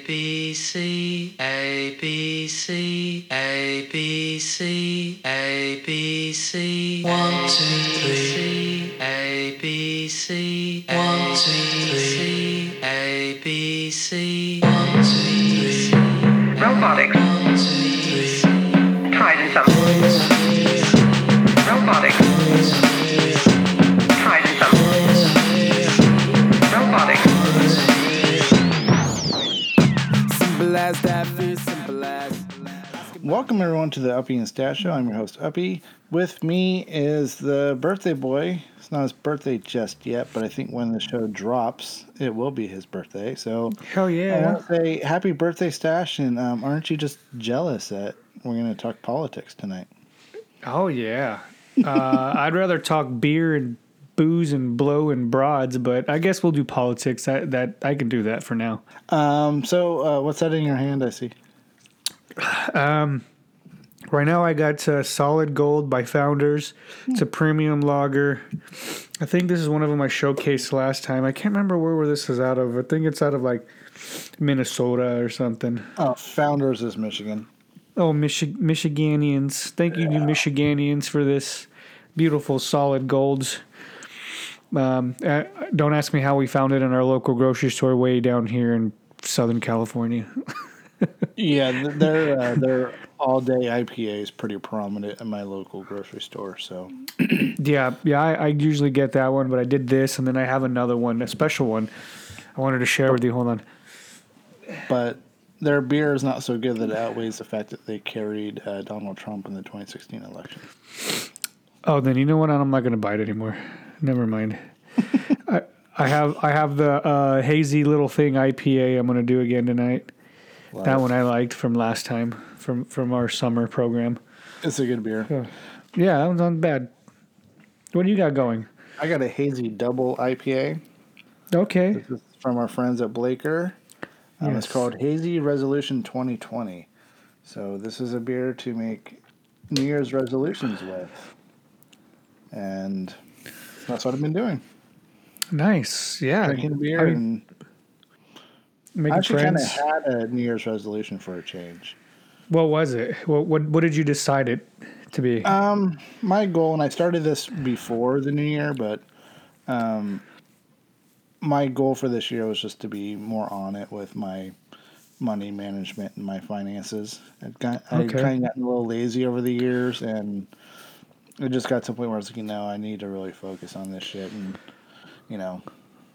ABC, ABC, ABC, ABC, 1, 2, 3, ABC, 1, 2, 3, ABC, 1, 2, 3. Robotics. 1, 2, 3. Tried in some ways. Robotics. Welcome everyone to the Uppy and Stash Show. I'm your host Uppy. With me is the birthday boy. It's not his birthday just yet, but I think when the show drops, it will be his birthday. So hell yeah! I want to say happy birthday, Stash. And aren't you just jealous that we're going to talk politics tonight? Oh yeah. I'd rather talk beer and booze and blow and broads, but I guess we'll do politics. I can do that for now. So what's that in your hand I see? Right now I got Solid Gold by Founders. It's a premium lager. I think this is one of them I showcased last time. I can't remember where this is out of. I think it's out of like Minnesota or something. Oh, Founders is Michigan. Oh, Michiganians. Thank you, Michiganians, for this beautiful Solid Golds. Don't ask me how we found it in our local grocery store way down here in Southern California. Yeah, their all-day IPA is pretty prominent in my local grocery store. So I usually get that one, but I did this, and then I have another one, a special one I wanted to share with you. Hold on. But their beer is not so good that it outweighs the fact that they carried Donald Trump in the 2016 election. Oh, then you know what? I'm not going to buy it anymore. Never mind. I have the hazy little thing IPA I'm going to do again tonight. Wow. That one I liked from last time, from our summer program. It's a good beer. So, yeah, that one's not bad. What do you got going? I got a hazy double IPA. Okay. This is from our friends at Blaker. Yes. It's called Hazy Resolution 2020. So this is a beer to make New Year's resolutions with. And that's what I've been doing. Nice, yeah. Drinking beer and making friends. I actually kind of had a New Year's resolution for a change. What was it? What did you decide it to be? My goal, and I started this before the New Year, but my goal for this year was just to be more on it with my money management and my finances. I've kind of gotten a little lazy over the years, and it just got to a point where I was like, I need to really focus on this shit. And,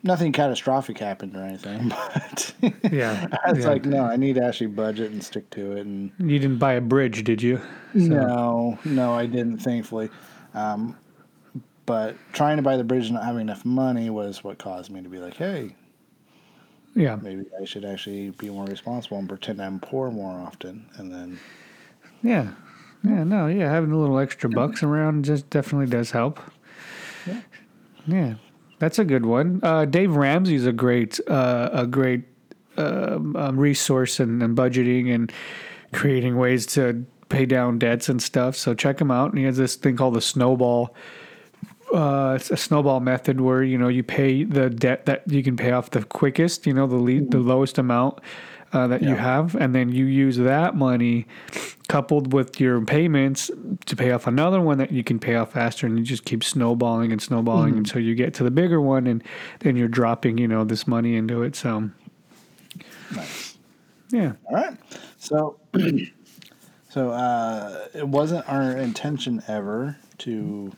nothing catastrophic happened or anything. But I need to actually budget and stick to it. And you didn't buy a bridge, did you? So. No, I didn't, thankfully. But trying to buy the bridge and not having enough money was what caused me to be like, hey, maybe I should actually be more responsible and pretend I'm poor more often. And then... Yeah, having a little extra bucks around just definitely does help. Yeah, that's a good one. Dave Ramsey is a great resource and budgeting and creating ways to pay down debts and stuff. So check him out. And he has this thing called the snowball. It's a snowball method where you pay the debt that you can pay off the quickest. The lowest amount. You have, and then you use that money coupled with your payments to pay off another one that you can pay off faster, and you just keep snowballing mm-hmm. until you get to the bigger one, and then you're dropping this money into it. So nice. Yeah. All right. So it wasn't our intention ever to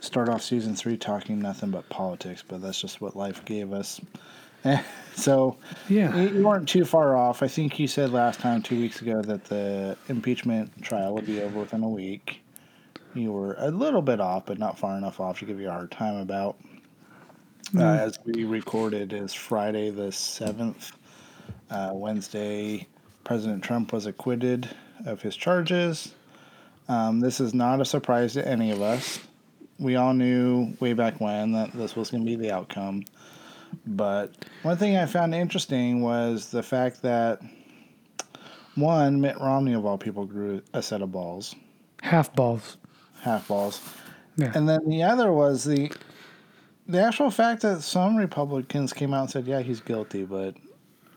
start off season 3 talking nothing but politics, but that's just what life gave us. So you weren't too far off. I think you said last time 2 weeks ago that the impeachment trial would be over within a week. You were a little bit off, but not far enough off to give you a hard time about. As we recorded, is Friday the 7th. Wednesday, President Trump was acquitted of his charges. This is not a surprise to any of us. We all knew way back when that this was going to be the outcome. But one thing I found interesting was the fact that, one, Mitt Romney, of all people, grew a set of balls. Half balls. Yeah. And then the other was the actual fact that some Republicans came out and said, yeah, he's guilty, but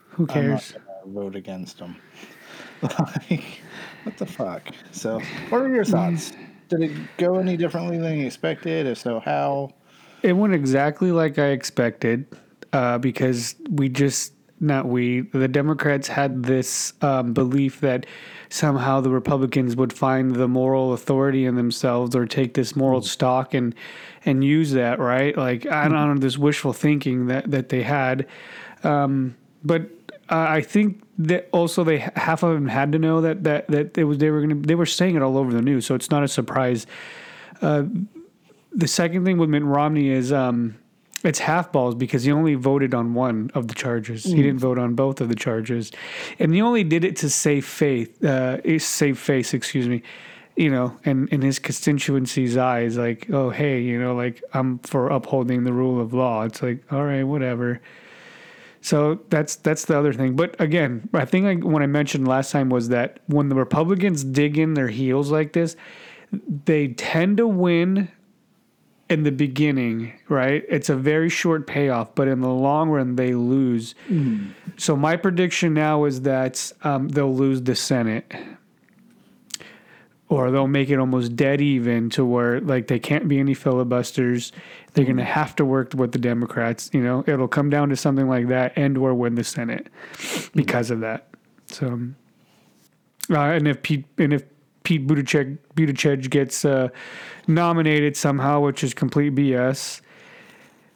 who cares? I'm not vote against him. Like, what the fuck? So, what are your thoughts? Did it go any differently than you expected? If so, how? It went exactly like I expected, because the Democrats had this belief that somehow the Republicans would find the moral authority in themselves or take this moral stock and use that, right? Like, I don't know, this wishful thinking that they had. But I think that also half of them had to know that they were saying it all over the news, so it's not a surprise. The second thing with Mitt Romney is it's half balls because he only voted on one of the charges. He didn't vote on both of the charges, and he only did it to save face. You know, and in his constituency's eyes, like, oh hey, you know, like, I'm for upholding the rule of law. It's like, all right, whatever. So that's the other thing. But again, I think what I mentioned last time was that when the Republicans dig in their heels like this, they tend to win in the beginning, right? It's a very short payoff, but in the long run, they lose. Mm-hmm. So my prediction now is that they'll lose the Senate. Or they'll make it almost dead even to where, like, they can't be any filibusters. They're going to have to work with the Democrats. You know, it'll come down to something like that and/or win the Senate because of that. So, and if Pete Buttigieg gets nominated somehow, which is complete BS,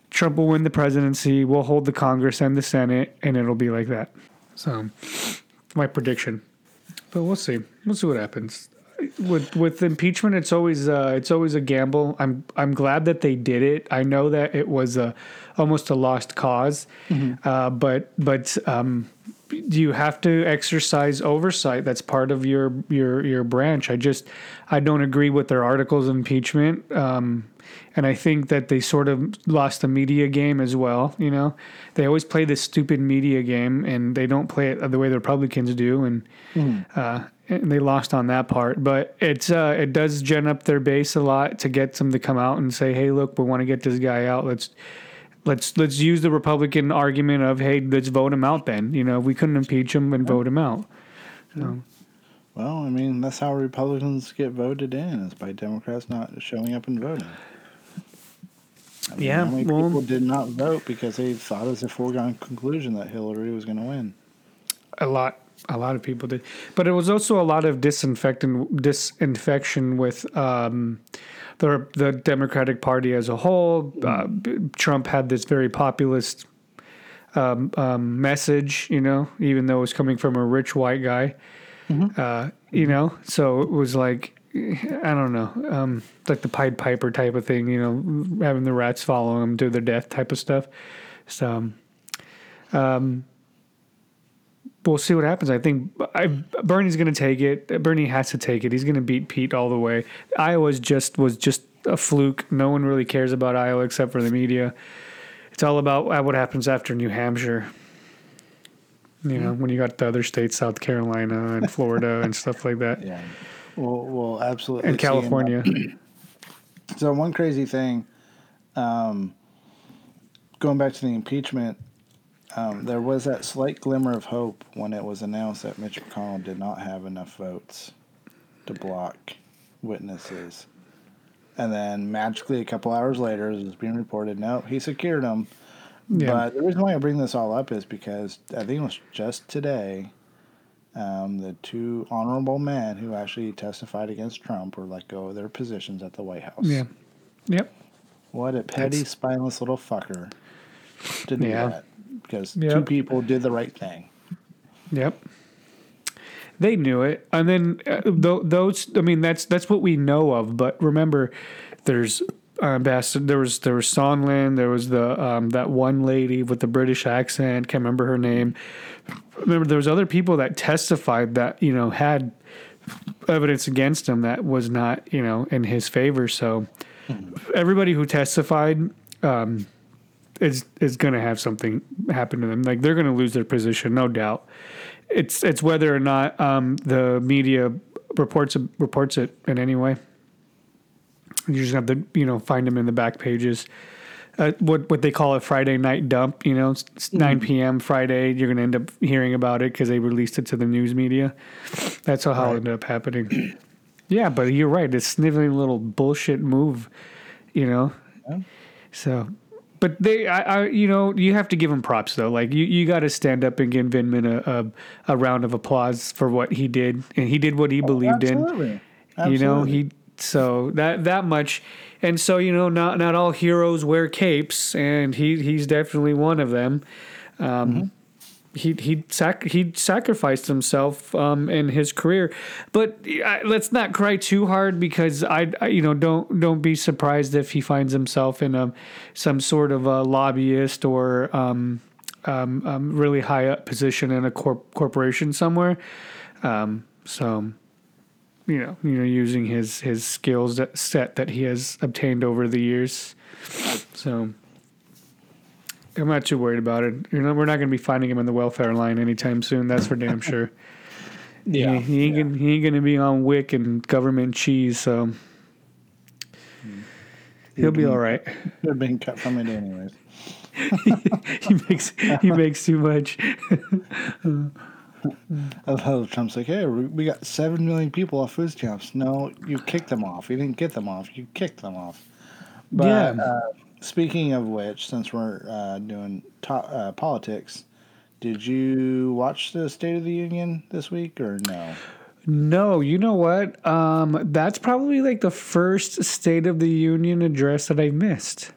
Trump will win the presidency. We'll hold the Congress and the Senate, and it'll be like that. So, my prediction. But we'll see. We'll see what happens. With impeachment, it's always a gamble. I'm glad that they did it. I know that it was almost a lost cause, but you have to exercise oversight. That's part of your branch. I don't agree with their articles of impeachment, and I think that they sort of lost the media game as well. You know, they always play this stupid media game, and they don't play it the way the Republicans do, and they lost on that part, but it does gen up their base a lot to get them to come out and say, "Hey, look, we want to get this guy out. Let's use the Republican argument of, hey, let's vote him out. Then, you know, we couldn't impeach him and vote him out." So. Well, I mean, that's how Republicans get voted in, is by Democrats not showing up and voting. I mean, yeah, how many people did not vote because they thought it was a foregone conclusion that Hillary was going to win? A lot. A lot of people did. But it was also a lot of disinfection with the Democratic Party as a whole. Trump had this very populist message, you know, even though it was coming from a rich white guy. You know, so it was like, I don't know, like the Pied Piper type of thing, you know, having the rats follow him to their death type of stuff. So, we'll see what happens. I think Bernie's going to take it. Bernie has to take it. He's going to beat Pete all the way. Iowa's was just a fluke. No one really cares about Iowa except for the media. It's all about what happens after New Hampshire. You know, when you got the other states, South Carolina and Florida and stuff like that. Yeah, we'll absolutely. And California. So one crazy thing, going back to the impeachment. There was that slight glimmer of hope when it was announced that Mitch McConnell did not have enough votes to block witnesses. And then magically a couple hours later, it was being reported, no, he secured them. Yeah. But the reason why I bring this all up is because I think it was just today, the two honorable men who actually testified against Trump were let go of their positions at the White House. Yeah. Yep. What a petty, spineless little fucker to do that. Because two people did the right thing. Yep. They knew it. And then those, I mean, that's what we know of. But remember, there's there was Sondland. There was the that one lady with the British accent. Can't remember her name. Remember, there was other people that testified that, you know, had evidence against him that was not, you know, in his favor. So everybody who testified is going to have something happen to them. Like, they're going to lose their position, no doubt. It's whether or not the media reports it in any way. You just have to, you know, find them in the back pages what they call a Friday night dump. You know, it's 9 p.m. Friday. You're going to end up hearing about it because they released it to the news media. That's how it ended up happening. Yeah, but you're right. It's sniveling little bullshit move, you know. Yeah. So, but they, you know, you have to give him props though. Like you got to stand up and give Vindman a round of applause for what he did, and he did what he believed in. Absolutely. You know, he. So that much, and so you know, not all heroes wear capes, and he's definitely one of them. He sacrificed himself in his career, but let's not cry too hard because I you know don't be surprised if he finds himself in some sort of a lobbyist or really high up position in a corporation somewhere. So. You know, using his skills that he has obtained over the years. So I'm not too worried about it. You know, we're not going to be finding him in the welfare line anytime soon. That's for damn sure. Yeah, he ain't going to be on WIC and government cheese. So he'll be all right. They're being cut from it anyways. he makes too much. I love Trump's like, hey, we got 7 million people off food stamps. No, you kicked them off. You didn't get them off. You kicked them off. But yeah. Speaking of which, since we're doing politics, did you watch the State of the Union this week or no? No, you know what? That's probably like the first State of the Union address that I missed.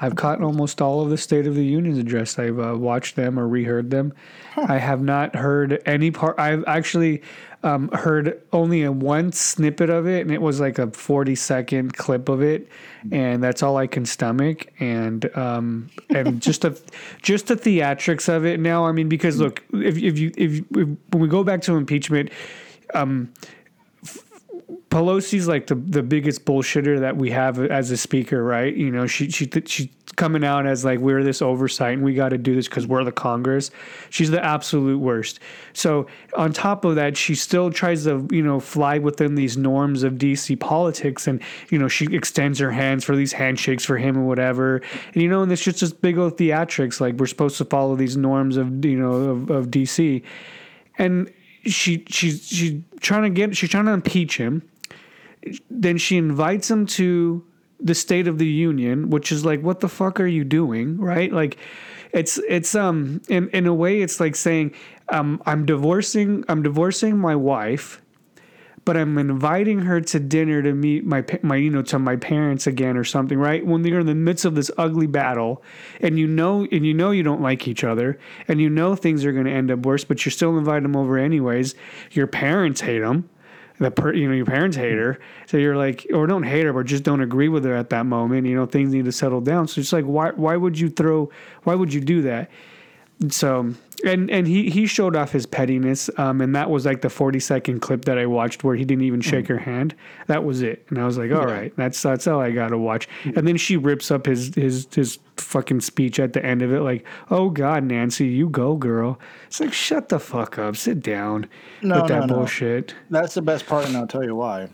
I've caught almost all of the State of the Union address. I've watched them or reheard them. Huh. I have not heard any part. I've actually heard only one snippet of it, and it was like a 40-second clip of it, and that's all I can stomach. And just the theatrics of it now. I mean, because look, if when we go back to impeachment, Pelosi's like the biggest bullshitter that we have as a speaker, right? You know, she's coming out as like, we're this oversight and we got to do this because we're the Congress. She's the absolute worst. So on top of that, she still tries to, you know, fly within these norms of DC politics. And, you know, she extends her hands for these handshakes for him and whatever. And, you know, and it's just this big old theatrics, like we're supposed to follow these norms of, you know, of DC. And she's trying to impeach him. Then she invites him to the State of the Union, which is like, what the fuck are you doing, right? Like, it's in a way, it's like saying, I'm divorcing my wife, but I'm inviting her to dinner to meet my you know, to my parents again or something, right? When you're in the midst of this ugly battle, and you know you don't like each other, and you know things are going to end up worse, but you're still inviting them over anyways. Your parents hate them. You know, your parents hate her, so you're like, or don't hate her, but just don't agree with her at that moment. You know, things need to settle down. So it's like, why would you do that? So, and he showed off his pettiness, and that was like the 40-second clip that I watched where he didn't even shake her hand. That was it, and I was like, all right, that's all I gotta watch. And then she rips up his fucking speech at the end of it, like, oh God, Nancy, you go, girl. It's like, shut the fuck up, sit down with that bullshit. That's the best part, and I'll tell you why.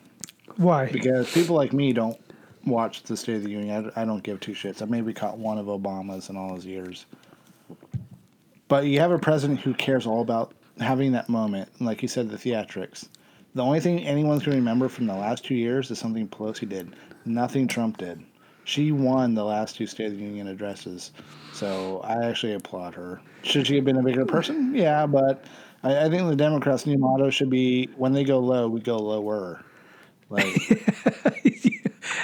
Why? Because people like me don't watch the State of the Union. I don't give two shits. I maybe caught one of Obama's in all his years. But you have a president who cares all about having that moment. And like you said, the theatrics. The only thing anyone's going to remember from the last 2 years is something Pelosi did. Nothing Trump did. She won the last two State of the Union addresses. So I actually applaud her. Should she have been a bigger person? Yeah, but I think the Democrats' new motto should be, when they go low, we go lower. Like...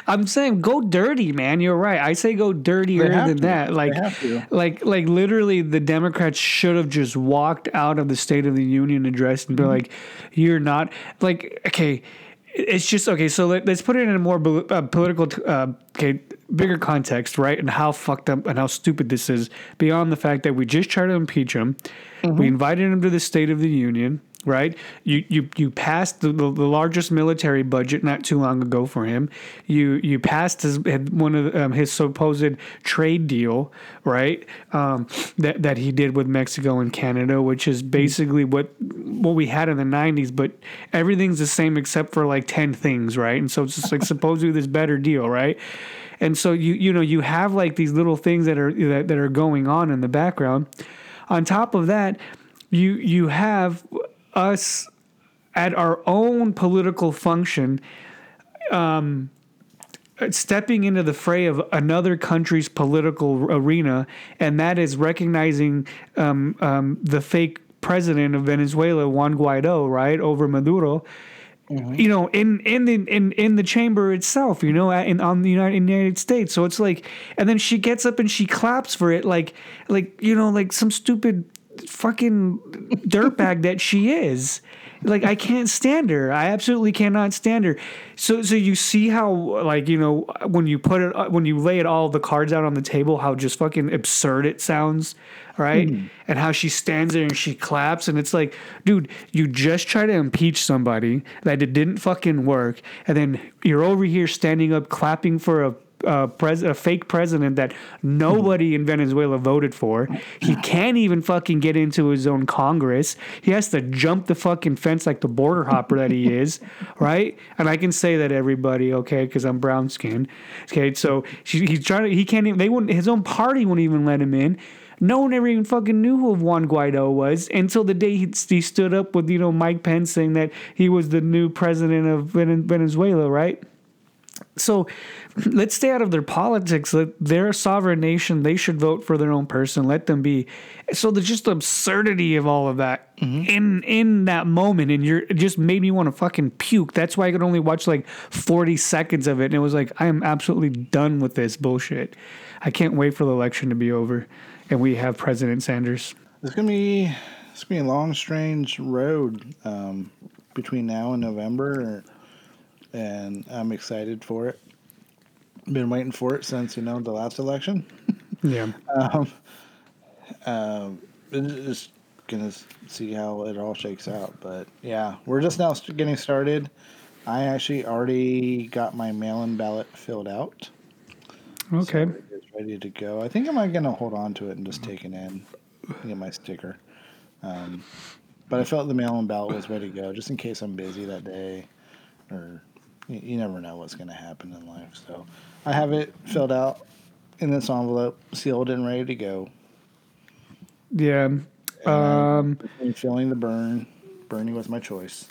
I'm saying go dirty, man. You're right. I say go dirtier than that. Like literally the Democrats should have just walked out of the State of the Union address and be like, you're not like, okay, it's just, okay. So let's put it in a more political, bigger context, right? And how fucked up and how stupid this is beyond the fact that we just tried to impeach him. We invited him to the State of the Union. Right, you passed the largest military budget not too long ago for him. You passed his supposed trade deal, right? That he did with Mexico and Canada, which is basically what what we had in the 90s, but everything's the same except for like 10 things, right? And so it's just like supposedly this better deal, right? And so you know, you have like these little things that are going on in the background. On top of that, you have us at our own political function stepping into the fray of another country's political arena, and that is recognizing the fake president of Venezuela, Juan Guaidó, right, over Maduro. Mm-hmm. You know, in the chamber itself, you know, in the United States. So it's like, and then she gets up and she claps for it, like you know, like some stupid fucking dirtbag that she is. Like, I can't stand her. I absolutely cannot stand her. So you see how, like, you know, when you lay it all the cards out on the table, how just fucking absurd it sounds, right? Mm-hmm. And how she stands there and she claps, and it's like, dude, you just try to impeach somebody that it didn't fucking work, and then you're over here standing up clapping for a fake president that nobody in Venezuela voted for. He can't even fucking get into his own Congress. He has to jump the fucking fence like the border hopper that he is, right? And I can say that, everybody, okay, because I'm brown skinned. Okay, so he's trying to. He can't even. They wouldn't. His own party wouldn't even let him in. No one ever even fucking knew who Juan Guaidó was until the day he stood up with, you know, Mike Pence saying that he was the new president of Venezuela, right? So let's stay out of their politics. They're a sovereign nation. They should vote for their own person. Let them be. So there's just the absurdity of all of that in that moment. And it just made me want to fucking puke. That's why I could only watch like 40 seconds of it. And it was like, I am absolutely done with this bullshit. I can't wait for the election to be over and we have President Sanders. It's gonna be a long, strange road between now and November. And I'm excited for it. Been waiting for it since, you know, the last election. Yeah. Just gonna see how it all shakes out. But yeah, we're just now getting started. I actually already got my mail-in ballot filled out. Okay. So it's ready to go. I think I'm gonna hold on to it and just take it in and get my sticker. But I felt the mail-in ballot was ready to go, just in case I'm busy that day, or. You never know what's going to happen in life. So I have it filled out in this envelope, sealed and ready to go. Yeah. I'm feeling the burn. Burning was my choice.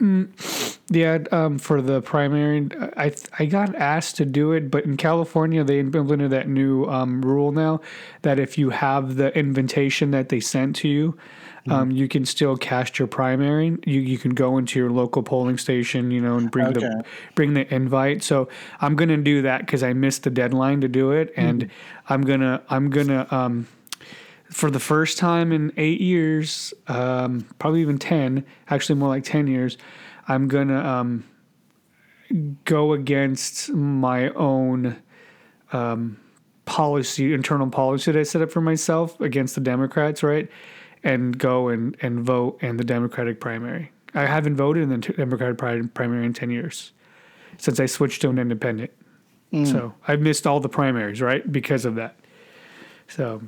Yeah, for the primary, I got asked to do it, but in California, they implemented that new rule now that if you have the invitation that they sent to you, you can still cast your primary. You can go into your local polling station, you know, and bring the invite. So I'm gonna do that because I missed the deadline to do it, and I'm gonna for the first time in 8 years, probably even 10, actually more like 10 years, I'm gonna go against my own internal policy that I set up for myself against the Democrats, right? And go and vote in the Democratic primary. I haven't voted in the Democratic primary in 10 years since I switched to an independent. So I've missed all the primaries, right, because of that. So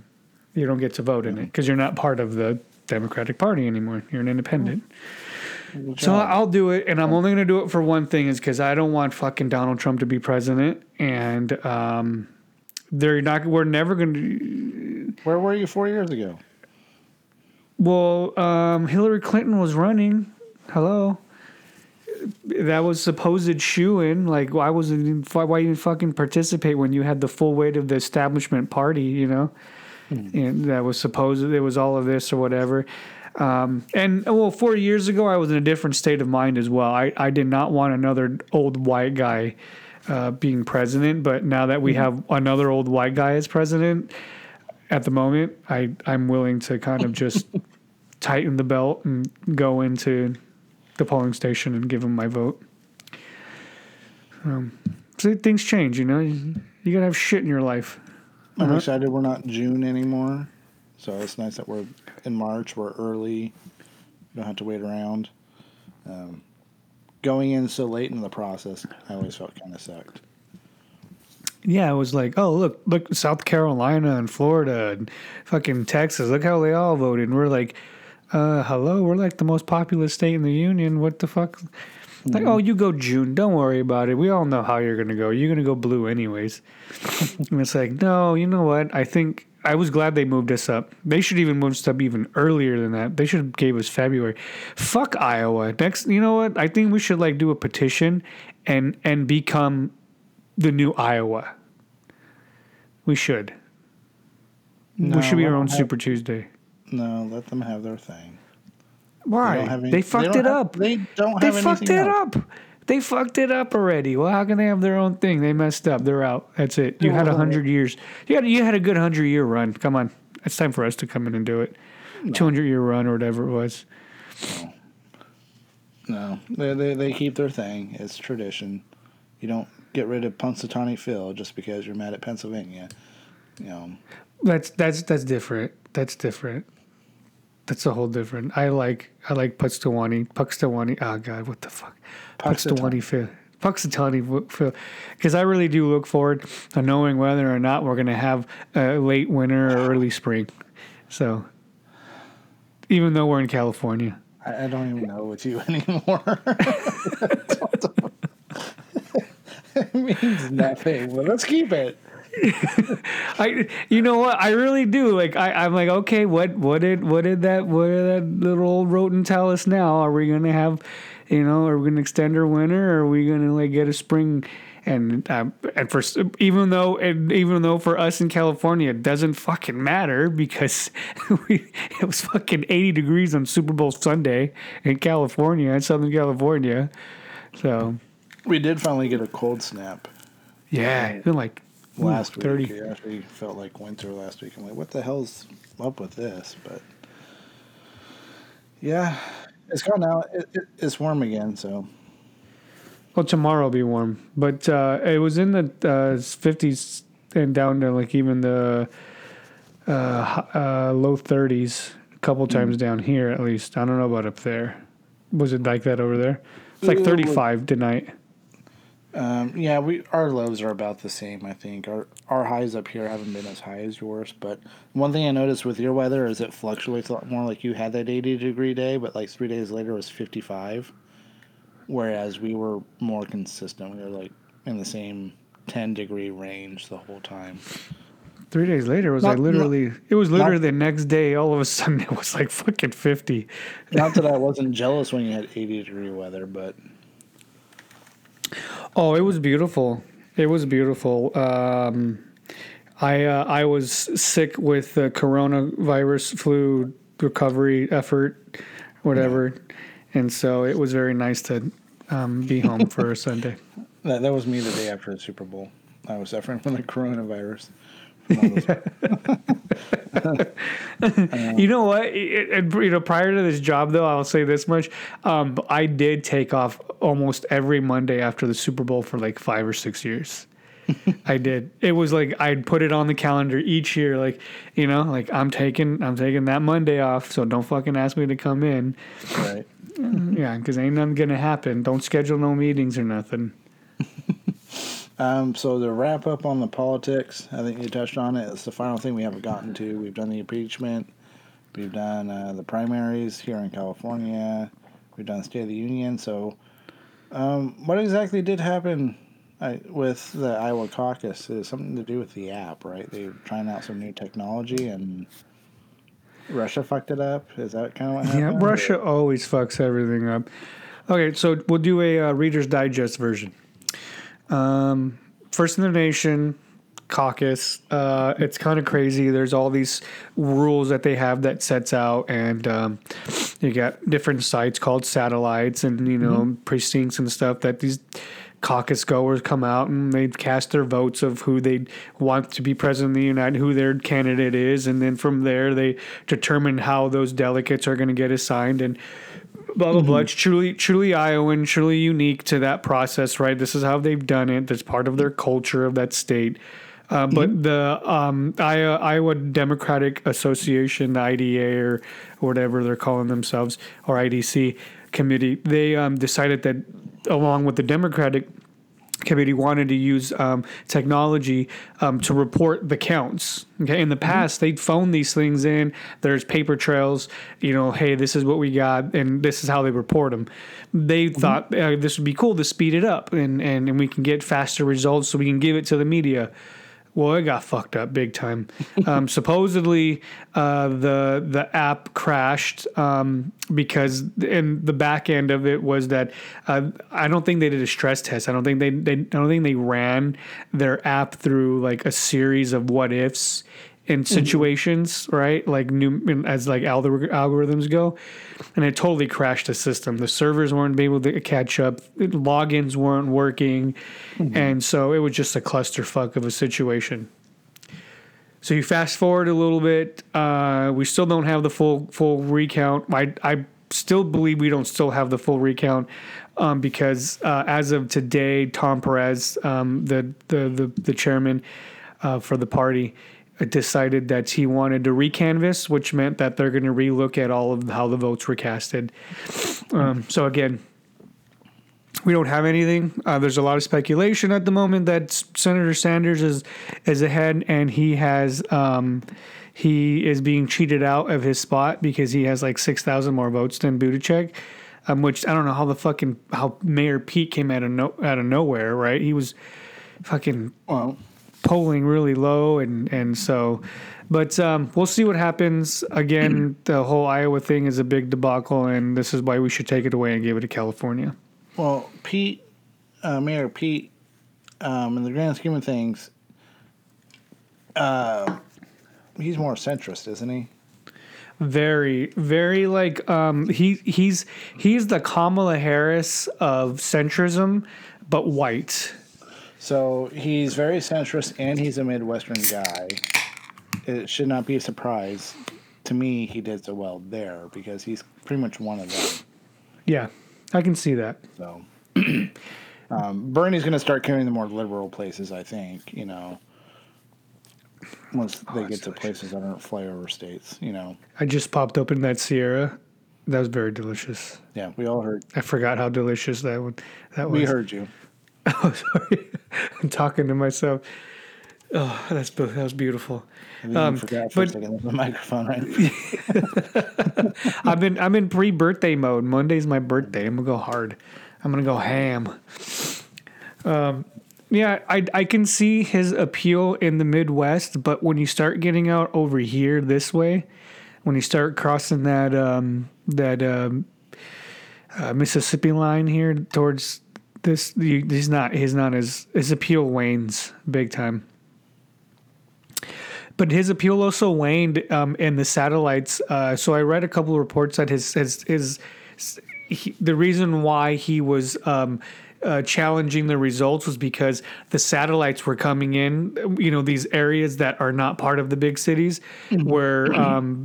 you don't get to vote in it because you're not part of the Democratic Party anymore. You're an independent. So I'll do it, and I'm only going to do it for one thing, is because I don't want fucking Donald Trump to be president, and we're never going to... Where were you 4 years ago? Well, Hillary Clinton was running. Hello. That was supposed shoo-in. Like, why even fucking participate when you had the full weight of the establishment party, you know? And that was supposed, it was all of this or whatever. And, well, 4 years ago, I was in a different state of mind as well. I did not want another old white guy being president, but now that we have another old white guy as president... At the moment, I'm willing to kind of just tighten the belt and go into the polling station and give them my vote. So things change, you know. You gotta have shit in your life. I'm excited we're not June anymore, so it's nice that we're in March. We're early. We don't have to wait around. Going in so late in the process, I always felt kind of sucked. Yeah, it was like, oh, look, South Carolina and Florida and fucking Texas. Look how they all voted. And we're like, hello, we're like the most populous state in the union. What the fuck? Like, oh, you go June. Don't worry about it. We all know how you're going to go. You're going to go blue anyways. And it's like, no, you know what? I think I was glad they moved us up. They should even moved us up even earlier than that. They should have gave us February. Fuck Iowa. Next, you know what? I think we should like do a petition and become the new Iowa. We should. No, we should be our own Super Tuesday. No, let them have their thing. Why? They fucked it up. They don't have anything. They fucked it up. They fucked it up already. Well, how can they have their own thing? They messed up. They're out. That's it. You had 100 years. You had a good 100-year run. Come on. It's time for us to come in and do it. 200-year run or whatever it was. No. They keep their thing. It's tradition. You don't get rid of Punxsutawney Phil just because you're mad at Pennsylvania. You know. That's different. That's different. That's a whole different. I like Punxsutawney. Oh God, what the fuck? Punxsutawney Phil. Because I really do look forward to knowing whether or not we're gonna have a late winter or early spring. So, even though we're in California, I don't even know with you anymore. It means nothing. But let's keep it. You know what? I really do. Like I'm like, okay, what did that little old Roten tell us now? Are we gonna have, are we gonna extend our winter? Or are we gonna like get a spring? And for even though for us in California it doesn't fucking matter because it was fucking 80 degrees on Super Bowl Sunday in Southern California. So we did finally get a cold snap. Yeah, it's been like. Last week, 30. It actually felt like winter last week. I'm like, what the hell's up with this? But yeah, it's gone now. It's warm again, so. Well, tomorrow will be warm. But it was in the 50s and down to like even the low 30s a couple times down here at least. I don't know about up there. Was it like that over there? It's like 35 tonight. Yeah, our lows are about the same, I think. Our highs up here haven't been as high as yours, but one thing I noticed with your weather is it fluctuates a lot more. Like you had that 80-degree day, but like 3 days later it was 55, whereas we were more consistent. We were like in the same 10-degree range the whole time. 3 days later it was literally the next day. All of a sudden it was like fucking 50. Not that I wasn't jealous when you had 80-degree weather, but... Oh, it was beautiful. It was beautiful. I was sick with the coronavirus flu recovery effort, whatever, and so it was very nice to be home for a Sunday. That was me the day after the Super Bowl. I was suffering from the coronavirus. You know what? Prior to this job, though, I'll say this much: I did take off almost every Monday after the Super Bowl for like 5 or 6 years. I did. It was like I'd put it on the calendar each year, like like I'm taking that Monday off, so don't fucking ask me to come in. Right? Yeah, because ain't nothing gonna happen. Don't schedule no meetings or nothing. So to wrap up on the politics, I think you touched on it. It's the final thing we haven't gotten to. We've done the impeachment. We've done the primaries here in California. We've done State of the Union. So what exactly did happen with the Iowa caucus? It was something to do with the app, right? They were trying out some new technology and Russia fucked it up. Is that kind of what happened? Yeah, Russia always fucks everything up. Okay, so we'll do a Reader's Digest version. First in the Nation caucus, it's kind of crazy. There's all these rules that they have that sets out, and you got different sites called satellites and precincts and stuff that these caucus goers come out and they cast their votes of who they want to be president of the United, who their candidate is, and then from there they determine how those delegates are going to get assigned and blah, blah, blah. It's truly Iowan, truly unique to that process, right? This is how they've done it. That's part of their culture of that state. But the Iowa Democratic Association, the IDA or whatever they're calling themselves, or IDC committee, they decided that along with the Democratic Committee wanted to use technology to report the counts. Okay, in the past, mm-hmm. they'd phone these things in. There's paper trails. You know, hey, this is what we got, and this is how they report them. They mm-hmm. thought this would be cool to speed it up, and we can get faster results so we can give it to the media. Well, it got fucked up big time. Supposedly, the app crashed because, and the back end of it was that I don't think they did a stress test. I don't think they ran their app through like a series of what ifs in situations, mm-hmm. right? Like new as like algorithms go, and it totally crashed the system. The servers weren't able to catch up. Logins weren't working, mm-hmm. and so it was just a clusterfuck of a situation. So you fast forward a little bit. We still don't have the full recount. I still believe we don't still have the full recount because as of today, Tom Perez, the chairman for the party, decided that he wanted to recanvass, which meant that they're going to relook at all of how the votes were casted. So again, we don't have anything. There's a lot of speculation at the moment that Senator Sanders is ahead, and he has he is being cheated out of his spot because he has like 6,000 more votes than Buttigieg, which I don't know how Mayor Pete came out of nowhere. Right, he was fucking polling really low, and so, but we'll see what happens. Again, the whole Iowa thing is a big debacle, and this is why we should take it away and give it to California. Well, Pete, Mayor Pete, in the grand scheme of things, he's more centrist, isn't he? Very, very like he's the Kamala Harris of centrism, but white. So he's very centrist, and he's a Midwestern guy. It should not be a surprise to me he did so well there because he's pretty much one of them. Yeah, I can see that. So Bernie's going to start carrying the more liberal places, I think, you know, once they get to places that aren't flyover states, you know. I just popped open that Sierra. That was very delicious. Yeah, we all heard. I forgot how delicious that was. We heard you. Oh, sorry. I'm talking to myself. Oh, that was beautiful. Forgot for the microphone, right? I'm in pre-birthday mode. Monday's my birthday. I'm gonna go hard. I'm gonna go ham. Yeah, I can see his appeal in the Midwest, but when you start getting out over here this way, when you start crossing that Mississippi line here towards. His appeal wanes big time. But his appeal also waned in the satellites. So I read a couple of reports that the reason why he was challenging the results was because the satellites were coming in, you know, these areas that are not part of the big cities, mm-hmm. where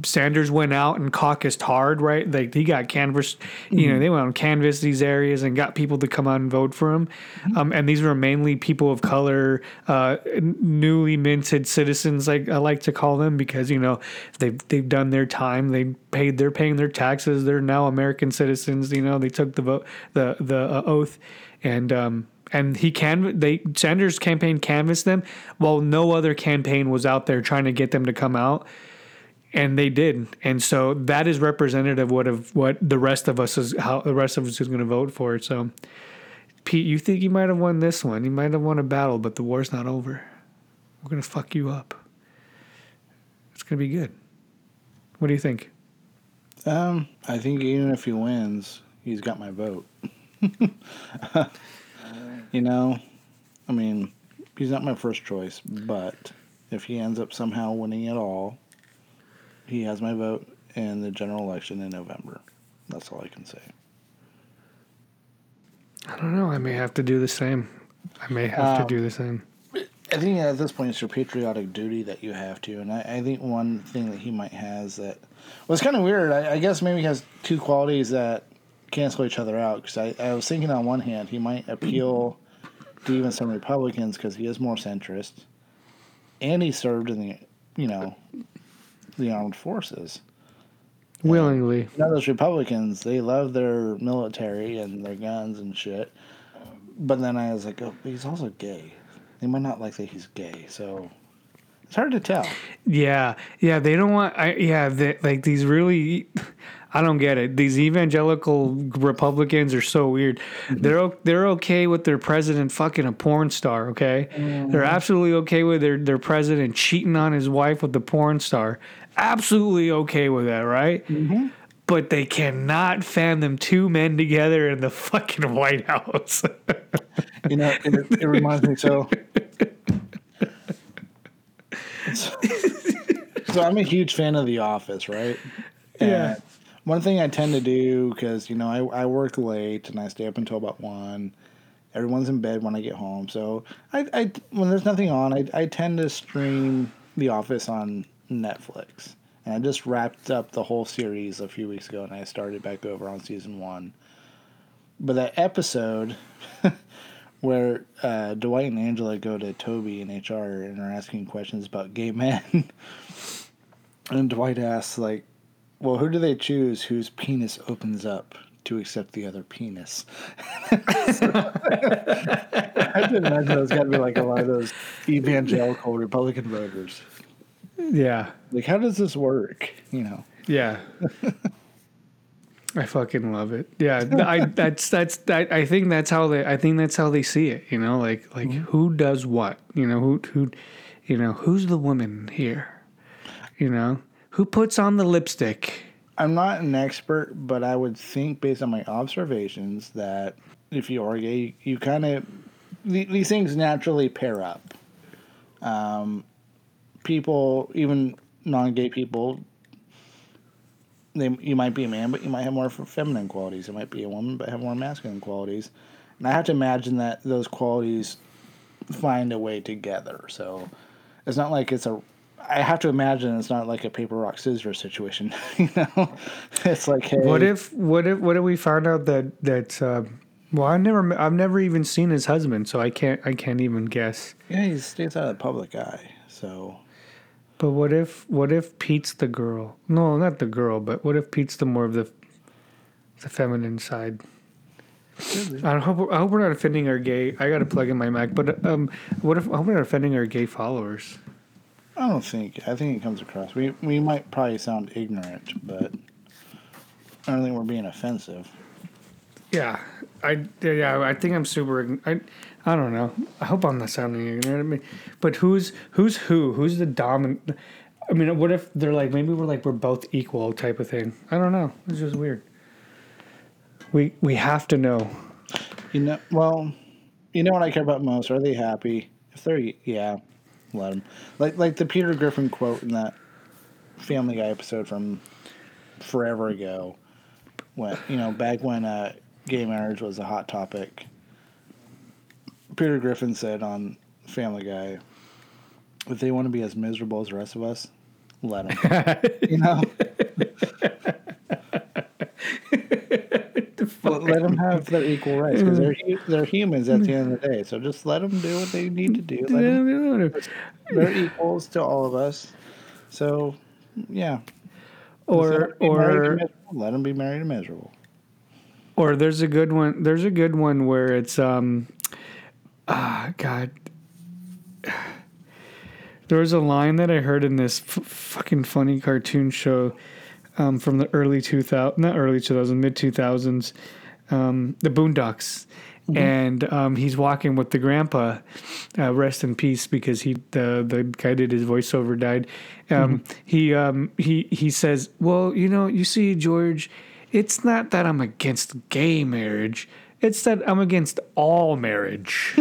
Sanders went out and caucused hard, right? Like he got canvassed, mm-hmm. you know, they went on canvass these areas and got people to come out and vote for him. Mm-hmm. And these were mainly people of color, newly minted citizens, like I like to call them, because, you know, they've done their time, they're paying their taxes, they're now American citizens, you know, they took the vote, the oath. And Sanders' campaign canvassed them while no other campaign was out there trying to get them to come out, and they did. And so that is representative of what the rest of us is how the rest of us is going to vote for. So, Pete, you think you might have won this one? You might have won a battle, but the war's not over. We're going to fuck you up. It's going to be good. What do you think? I think even if he wins, he's got my vote. You know, I mean, he's not my first choice, but if he ends up somehow winning at all, he has my vote in the general election in November. That's all I can say. I don't know. I may have to do the same. I think at this point it's your patriotic duty that you have to, and I think one thing that he might has that it's kind of weird. I guess maybe he has two qualities that cancel each other out, because I was thinking on one hand he might appeal to even some Republicans because he is more centrist, and he served in the armed forces willingly. And, those Republicans, they love their military and their guns and shit, But then I was like, oh, but he's also gay. They might not like that he's gay, so it's hard to tell. Yeah, they don't want. These really. I don't get it. These evangelical Republicans are so weird. They're okay with their president fucking a porn star, okay? Mm-hmm. They're absolutely okay with their president cheating on his wife with the porn star. Absolutely okay with that, right? Mm-hmm. But they cannot fathom two men together in the fucking White House. You know, it reminds me so I'm a huge fan of The Office, right? And yeah. One thing I tend to do, because, you know, I work late and I stay up until about 1. Everyone's in bed when I get home. So I when there's nothing on, I tend to stream The Office on Netflix. And I just wrapped up the whole series a few weeks ago, and I started back over on season 1. But that episode where Dwight and Angela go to Toby in HR and are asking questions about gay men. And Dwight asks, like, well, who do they choose whose penis opens up to accept the other penis? I didn't imagine there's got to be like a lot of those evangelical Republican voters. Yeah. Like, how does this work? You know? Yeah. I fucking love it. Yeah, I think that's how they see it. You know, like mm-hmm. Who does what? You know, who, you know, who's the woman here? You know. Who puts on the lipstick? I'm not an expert, but I would think, based on my observations, that if you are gay, you kind of... These things naturally pair up. People, even non-gay people, you might be a man, but you might have more feminine qualities. You might be a woman, but have more masculine qualities. And I have to imagine that those qualities find a way together. So it's not like it's a... I have to imagine it's not like a paper, rock, scissors situation, you know? It's like, hey... What if we found out that well, I've never even seen his husband, so I can't even guess. Yeah, he stays out of the public eye, so... But what if Pete's the girl? No, not the girl, but what if Pete's the more of the feminine side? I hope we're not offending our gay... I gotta plug in my mic, but I hope we're not offending our gay followers. I don't think. I think it comes across. We might probably sound ignorant, but I don't think we're being offensive. Yeah, I think I'm super ignorant. I don't know. I hope I'm not sounding ignorant. I mean, but who's who? Who's the dominant? I mean, what if they're like, maybe we're both equal type of thing? I don't know. It's just weird. We have to know. You know. Well, you know what I care about most? Are they happy? If they're yeah. Let him. Like the Peter Griffin quote in that Family Guy episode from forever ago, when, you know, back when gay marriage was a hot topic. Peter Griffin said on Family Guy, "If they want to be as miserable as the rest of us, let them." You know, let them have their equal rights, because they're humans at the end of the day. So just let them do what they need to do. They're equals to all of us. So, yeah. Or let them be married and miserable. Or there's a good one. There's a good one where it's God. There was a line that I heard in this fucking funny cartoon show. From the mid 2000s, The Boondocks. Mm-hmm. And he's walking with the grandpa, rest in peace, because the guy did his voiceover died. Mm-hmm. He says, well, you know, you see, George, it's not that I'm against gay marriage. It's that I'm against all marriage.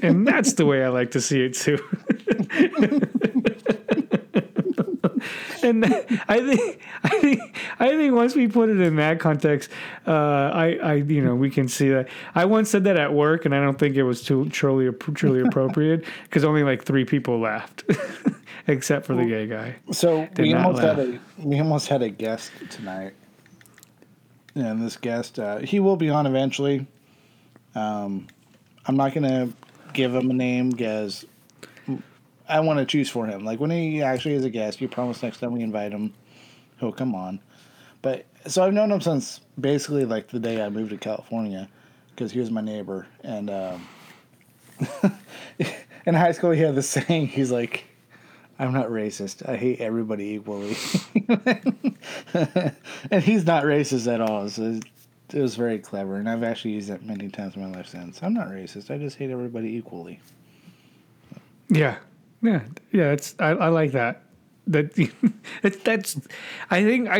And that's the way I like to see it, too. And I think once we put it in that context, we can see that. I once said that at work, and I don't think it was truly appropriate, because only like 3 people laughed, except for the gay guy. So we almost had a guest tonight, and this guest he will be on eventually. I'm not gonna give him a name, because I want to choose for him. Like, when he actually is a guest, you promise next time we invite him, he'll come on. But so I've known him since basically like the day I moved to California. because he was my neighbor. And in high school, he had this saying. He's like, I'm not racist. I hate everybody equally. And he's not racist at all. So it was very clever. And I've actually used that many times in my life since. I'm not racist. I just hate everybody equally. Yeah. Yeah. Yeah. I like that. I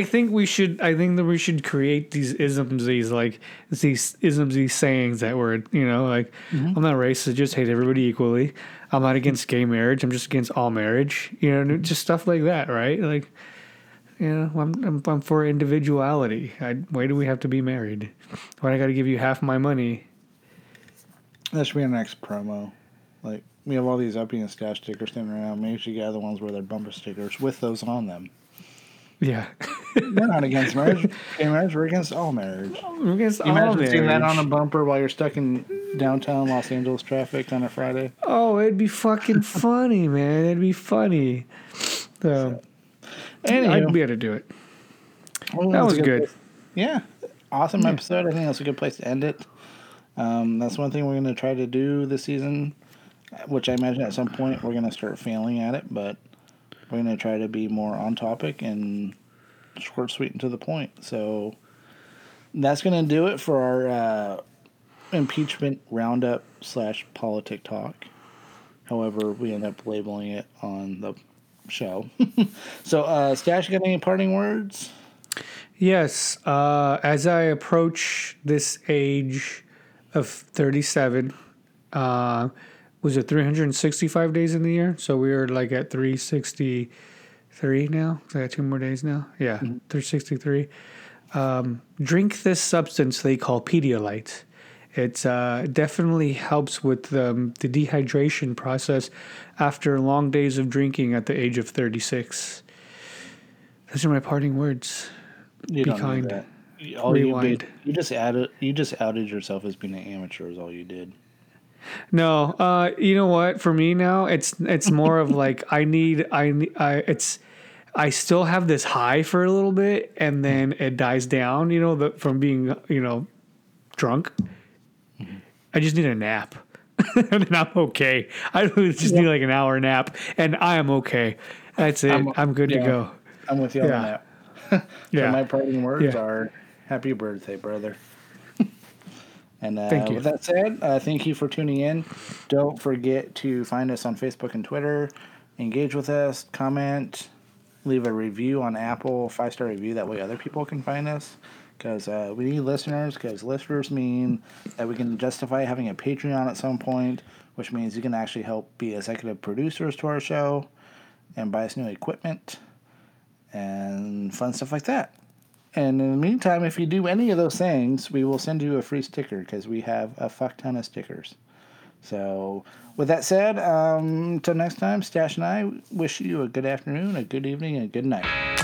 think we should create these isms, these sayings that were, I'm not racist, just hate everybody equally. I'm not against gay marriage, I'm just against all marriage, just stuff like that, right? Like, I'm for individuality. Why do we have to be married? Why do I got to give you half my money? That should be our next promo. Like, we have all these Uppy and Stash stickers standing around. Maybe you should get the ones where they're bumper stickers with those on them. Yeah. We're not against marriage. We're against all marriage. We're against all marriage. Imagine seeing that on a bumper while you're stuck in downtown Los Angeles traffic on a Friday. Oh, it'd be fucking funny, man. It'd be funny. So, I'd be able to do it. Well, that was good. Yeah. Awesome episode. I think that's a good place to end it. That's one thing we're going to try to do this season, which I imagine at some point we're going to start failing at it, but we're going to try to be more on topic and short, sweet, and to the point. So that's going to do it for our impeachment roundup /politic talk. However, we end up labeling it on the show. So, Stash, you got any parting words? Yes. As I approach this age of 37, was it 365 days in the year? So we are like at 363 now. I got 2 more days now. Yeah, 363. Drink this substance they call Pedialyte. It definitely helps with the dehydration process after long days of drinking at the age of 36. Those are my parting words. You be kind. Rewind. You just outed yourself as being an amateur is all you did. No, you know what? For me now, it's more of like I still have this high for a little bit, and then it dies down. From being drunk. Mm-hmm. I just need a nap, and I'm okay. I just need like an hour nap, and I am okay. That's it. I'm good to go. I'm with you on that. So my parting words are happy birthday, brother. And thank you. With that said, thank you for tuning in. Don't forget to find us on Facebook and Twitter. Engage with us, comment, leave a review on Apple, 5-star review. That way other people can find us, because we need listeners, because listeners mean that we can justify having a Patreon at some point, which means you can actually help be executive producers to our show and buy us new equipment and fun stuff like that. And in the meantime, if you do any of those things, we will send you a free sticker, because we have a fuck ton of stickers. So with that said, until next time, Stash and I wish you a good afternoon, a good evening, and a good night.